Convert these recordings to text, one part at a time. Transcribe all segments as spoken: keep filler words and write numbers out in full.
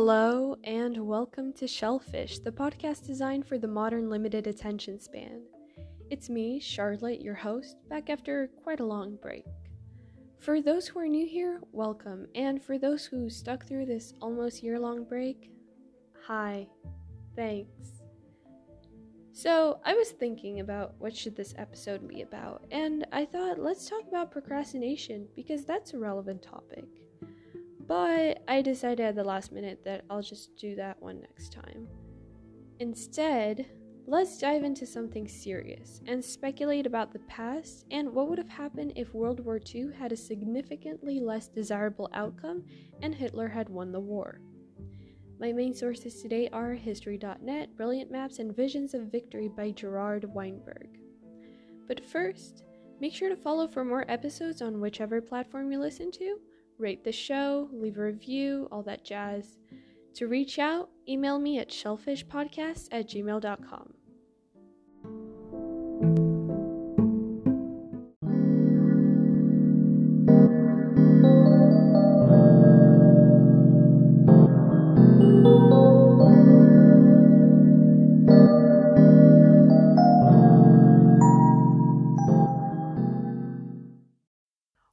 Hello and welcome to Shellfish, the podcast designed for the modern limited attention span. It's me, Charlotte, your host, back after quite a long break. For those who are new here, welcome, and for those who stuck through this almost year-long break, hi, thanks. So, I was thinking about what should this episode be about, and I thought let's talk about procrastination because that's a relevant topic. But I decided at the last minute that I'll just do that one next time. Instead, let's dive into something serious and speculate about the past and what would have happened if World War Two had a significantly less desirable outcome and Hitler had won the war. My main sources today are History dot net, Brilliant Maps, and Visions of Victory by Gerard Weinberg. But first, make sure to follow for more episodes on whichever platform you listen to. Rate the show, leave a review, all that jazz. To reach out, email me at shellfishpodcast at gmail dot com.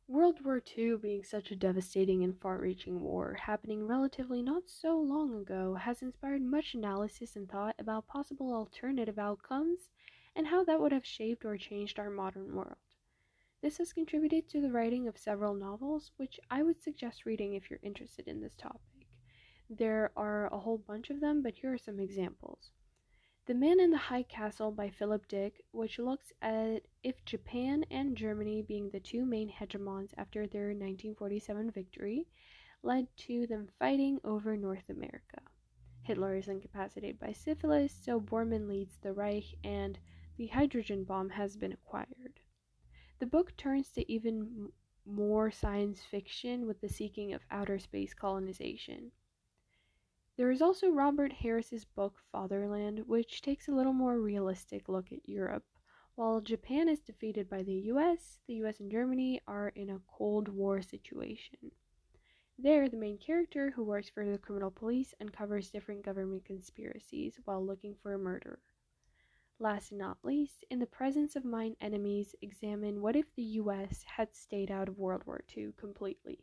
World War Two being such a devastating and far-reaching war happening relatively not so long ago has inspired much analysis and thought about possible alternative outcomes and how that would have shaped or changed our modern world. This has contributed to the writing of several novels, which I would suggest reading if you're interested in this topic. There are a whole bunch of them, but here are some examples. The Man in the High Castle by Philip Dick, which looks at if Japan and Germany, being the two main hegemons after their nineteen forty-seven victory, led to them fighting over North America. Hitler is incapacitated by syphilis, so Bormann leads the Reich, and the hydrogen bomb has been acquired. The book turns to even more science fiction with the seeking of outer space colonization. There is also Robert Harris's book Fatherland, which takes a little more realistic look at Europe. While Japan is defeated by the U S, the U S and Germany are in a Cold War situation. There, the main character, who works for the criminal police, uncovers different government conspiracies while looking for a murderer. Last and not least, In the Presence of Mine Enemies, examine what if the U S had stayed out of World War Two completely.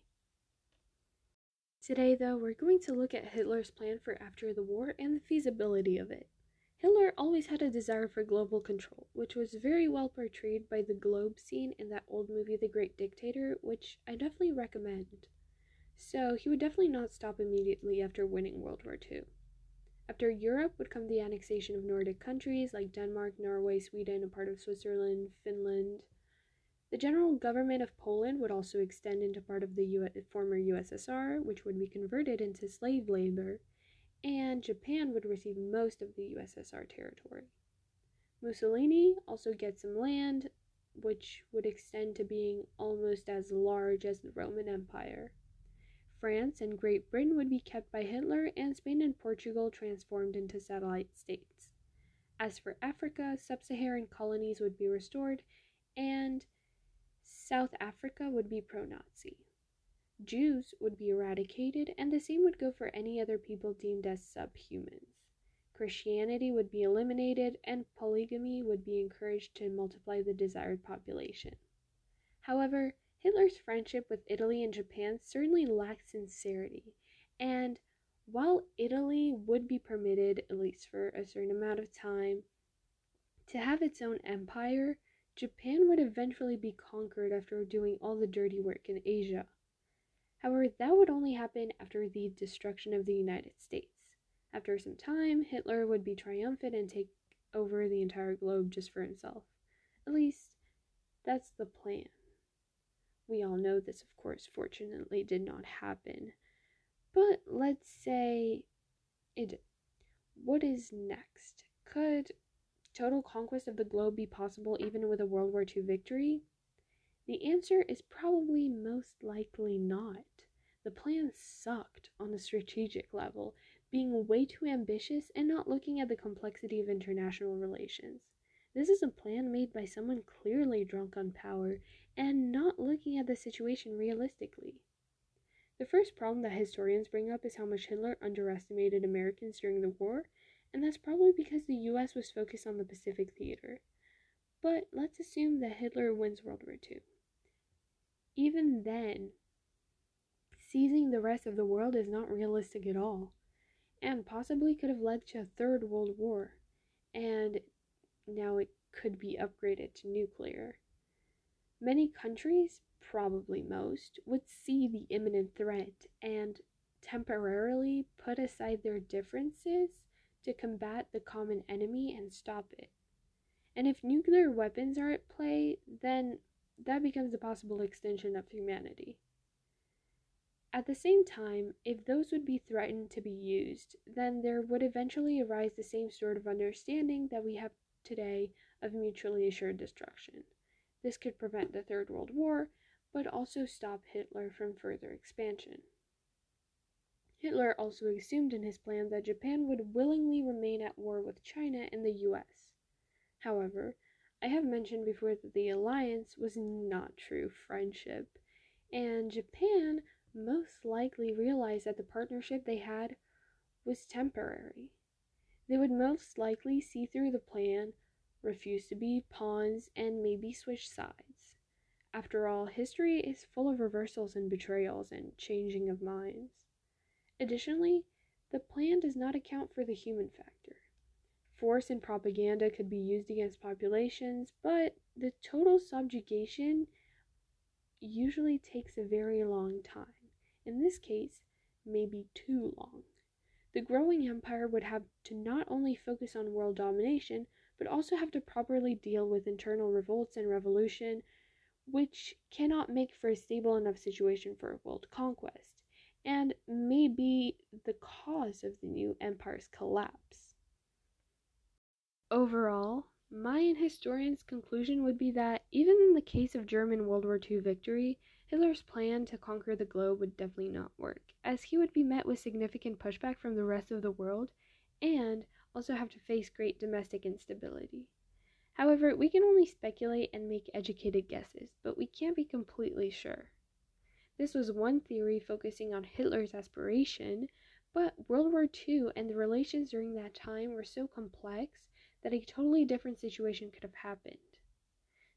Today, though, we're going to look at Hitler's plan for after the war and the feasibility of it. Hitler always had a desire for global control, which was very well portrayed by the globe scene in that old movie The Great Dictator, which I definitely recommend. So, he would definitely not stop immediately after winning World War Two. After Europe would come the annexation of Nordic countries like Denmark, Norway, Sweden, a part of Switzerland, Finland. The general government of Poland would also extend into part of the U S, former U S S R, which would be converted into slave labor, and Japan would receive most of the U S S R territory. Mussolini also gets some land, which would extend to being almost as large as the Roman Empire. France and Great Britain would be kept by Hitler, and Spain and Portugal transformed into satellite states. As for Africa, sub-Saharan colonies would be restored, and South Africa would be pro-Nazi. Jews would be eradicated, and the same would go for any other people deemed as subhumans. Christianity would be eliminated, and polygamy would be encouraged to multiply the desired population. However, Hitler's friendship with Italy and Japan certainly lacked sincerity, and while Italy would be permitted, at least for a certain amount of time, to have its own empire, Japan would eventually be conquered after doing all the dirty work in Asia. However, that would only happen after the destruction of the United States. After some time, Hitler would be triumphant and take over the entire globe just for himself. At least, that's the plan. We all know this, of course, fortunately did not happen. But let's say it did. What is next? Could total conquest of the globe be possible even with a World War Two victory? The answer is probably most likely not. The plan sucked on a strategic level, being way too ambitious and not looking at the complexity of international relations. This is a plan made by someone clearly drunk on power and not looking at the situation realistically. The first problem that historians bring up is how much Hitler underestimated Americans during the war, and that's probably because the U S was focused on the Pacific theater. But let's assume that Hitler wins World War Two. Even then, seizing the rest of the world is not realistic at all, and possibly could have led to a third world war, and now it could be upgraded to nuclear. Many countries, probably most, would see the imminent threat and temporarily put aside their differences to combat the common enemy and stop it. And if nuclear weapons are at play, then that becomes a possible extension of humanity. At the same time, if those would be threatened to be used, then there would eventually arise the same sort of understanding that we have today of mutually assured destruction. This could prevent the Third World War, but also stop Hitler from further expansion. Hitler also assumed in his plan that Japan would willingly remain at war with China and the U S. However, I have mentioned before that the alliance was not true friendship, and Japan most likely realized that the partnership they had was temporary. They would most likely see through the plan, refuse to be pawns, and maybe switch sides. After all, history is full of reversals and betrayals and changing of minds. Additionally, the plan does not account for the human factor. Force and propaganda could be used against populations, but the total subjugation usually takes a very long time. In this case, maybe too long. The growing empire would have to not only focus on world domination, but also have to properly deal with internal revolts and revolution, which cannot make for a stable enough situation for world conquest, and may be the cause of the new empire's collapse. Overall, my and historians' conclusion would be that, even in the case of German World War Two victory, Hitler's plan to conquer the globe would definitely not work, as he would be met with significant pushback from the rest of the world, and also have to face great domestic instability. However, we can only speculate and make educated guesses, but we can't be completely sure. This was one theory focusing on Hitler's aspiration, but World War Two and the relations during that time were so complex that a totally different situation could have happened.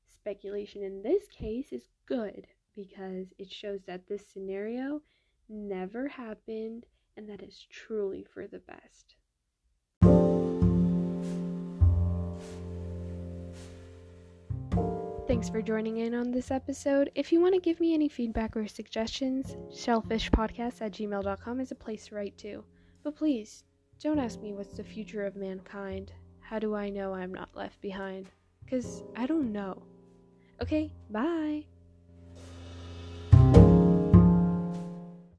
Speculation in this case is good because it shows that this scenario never happened and that it's truly for the best. Thanks for joining in on this episode. If you want to give me any feedback or suggestions, shellfishpodcast at gmail dot com is a place to write to. But please, don't ask me what's the future of mankind. How do I know I'm not left behind? Because I don't know. Okay, bye!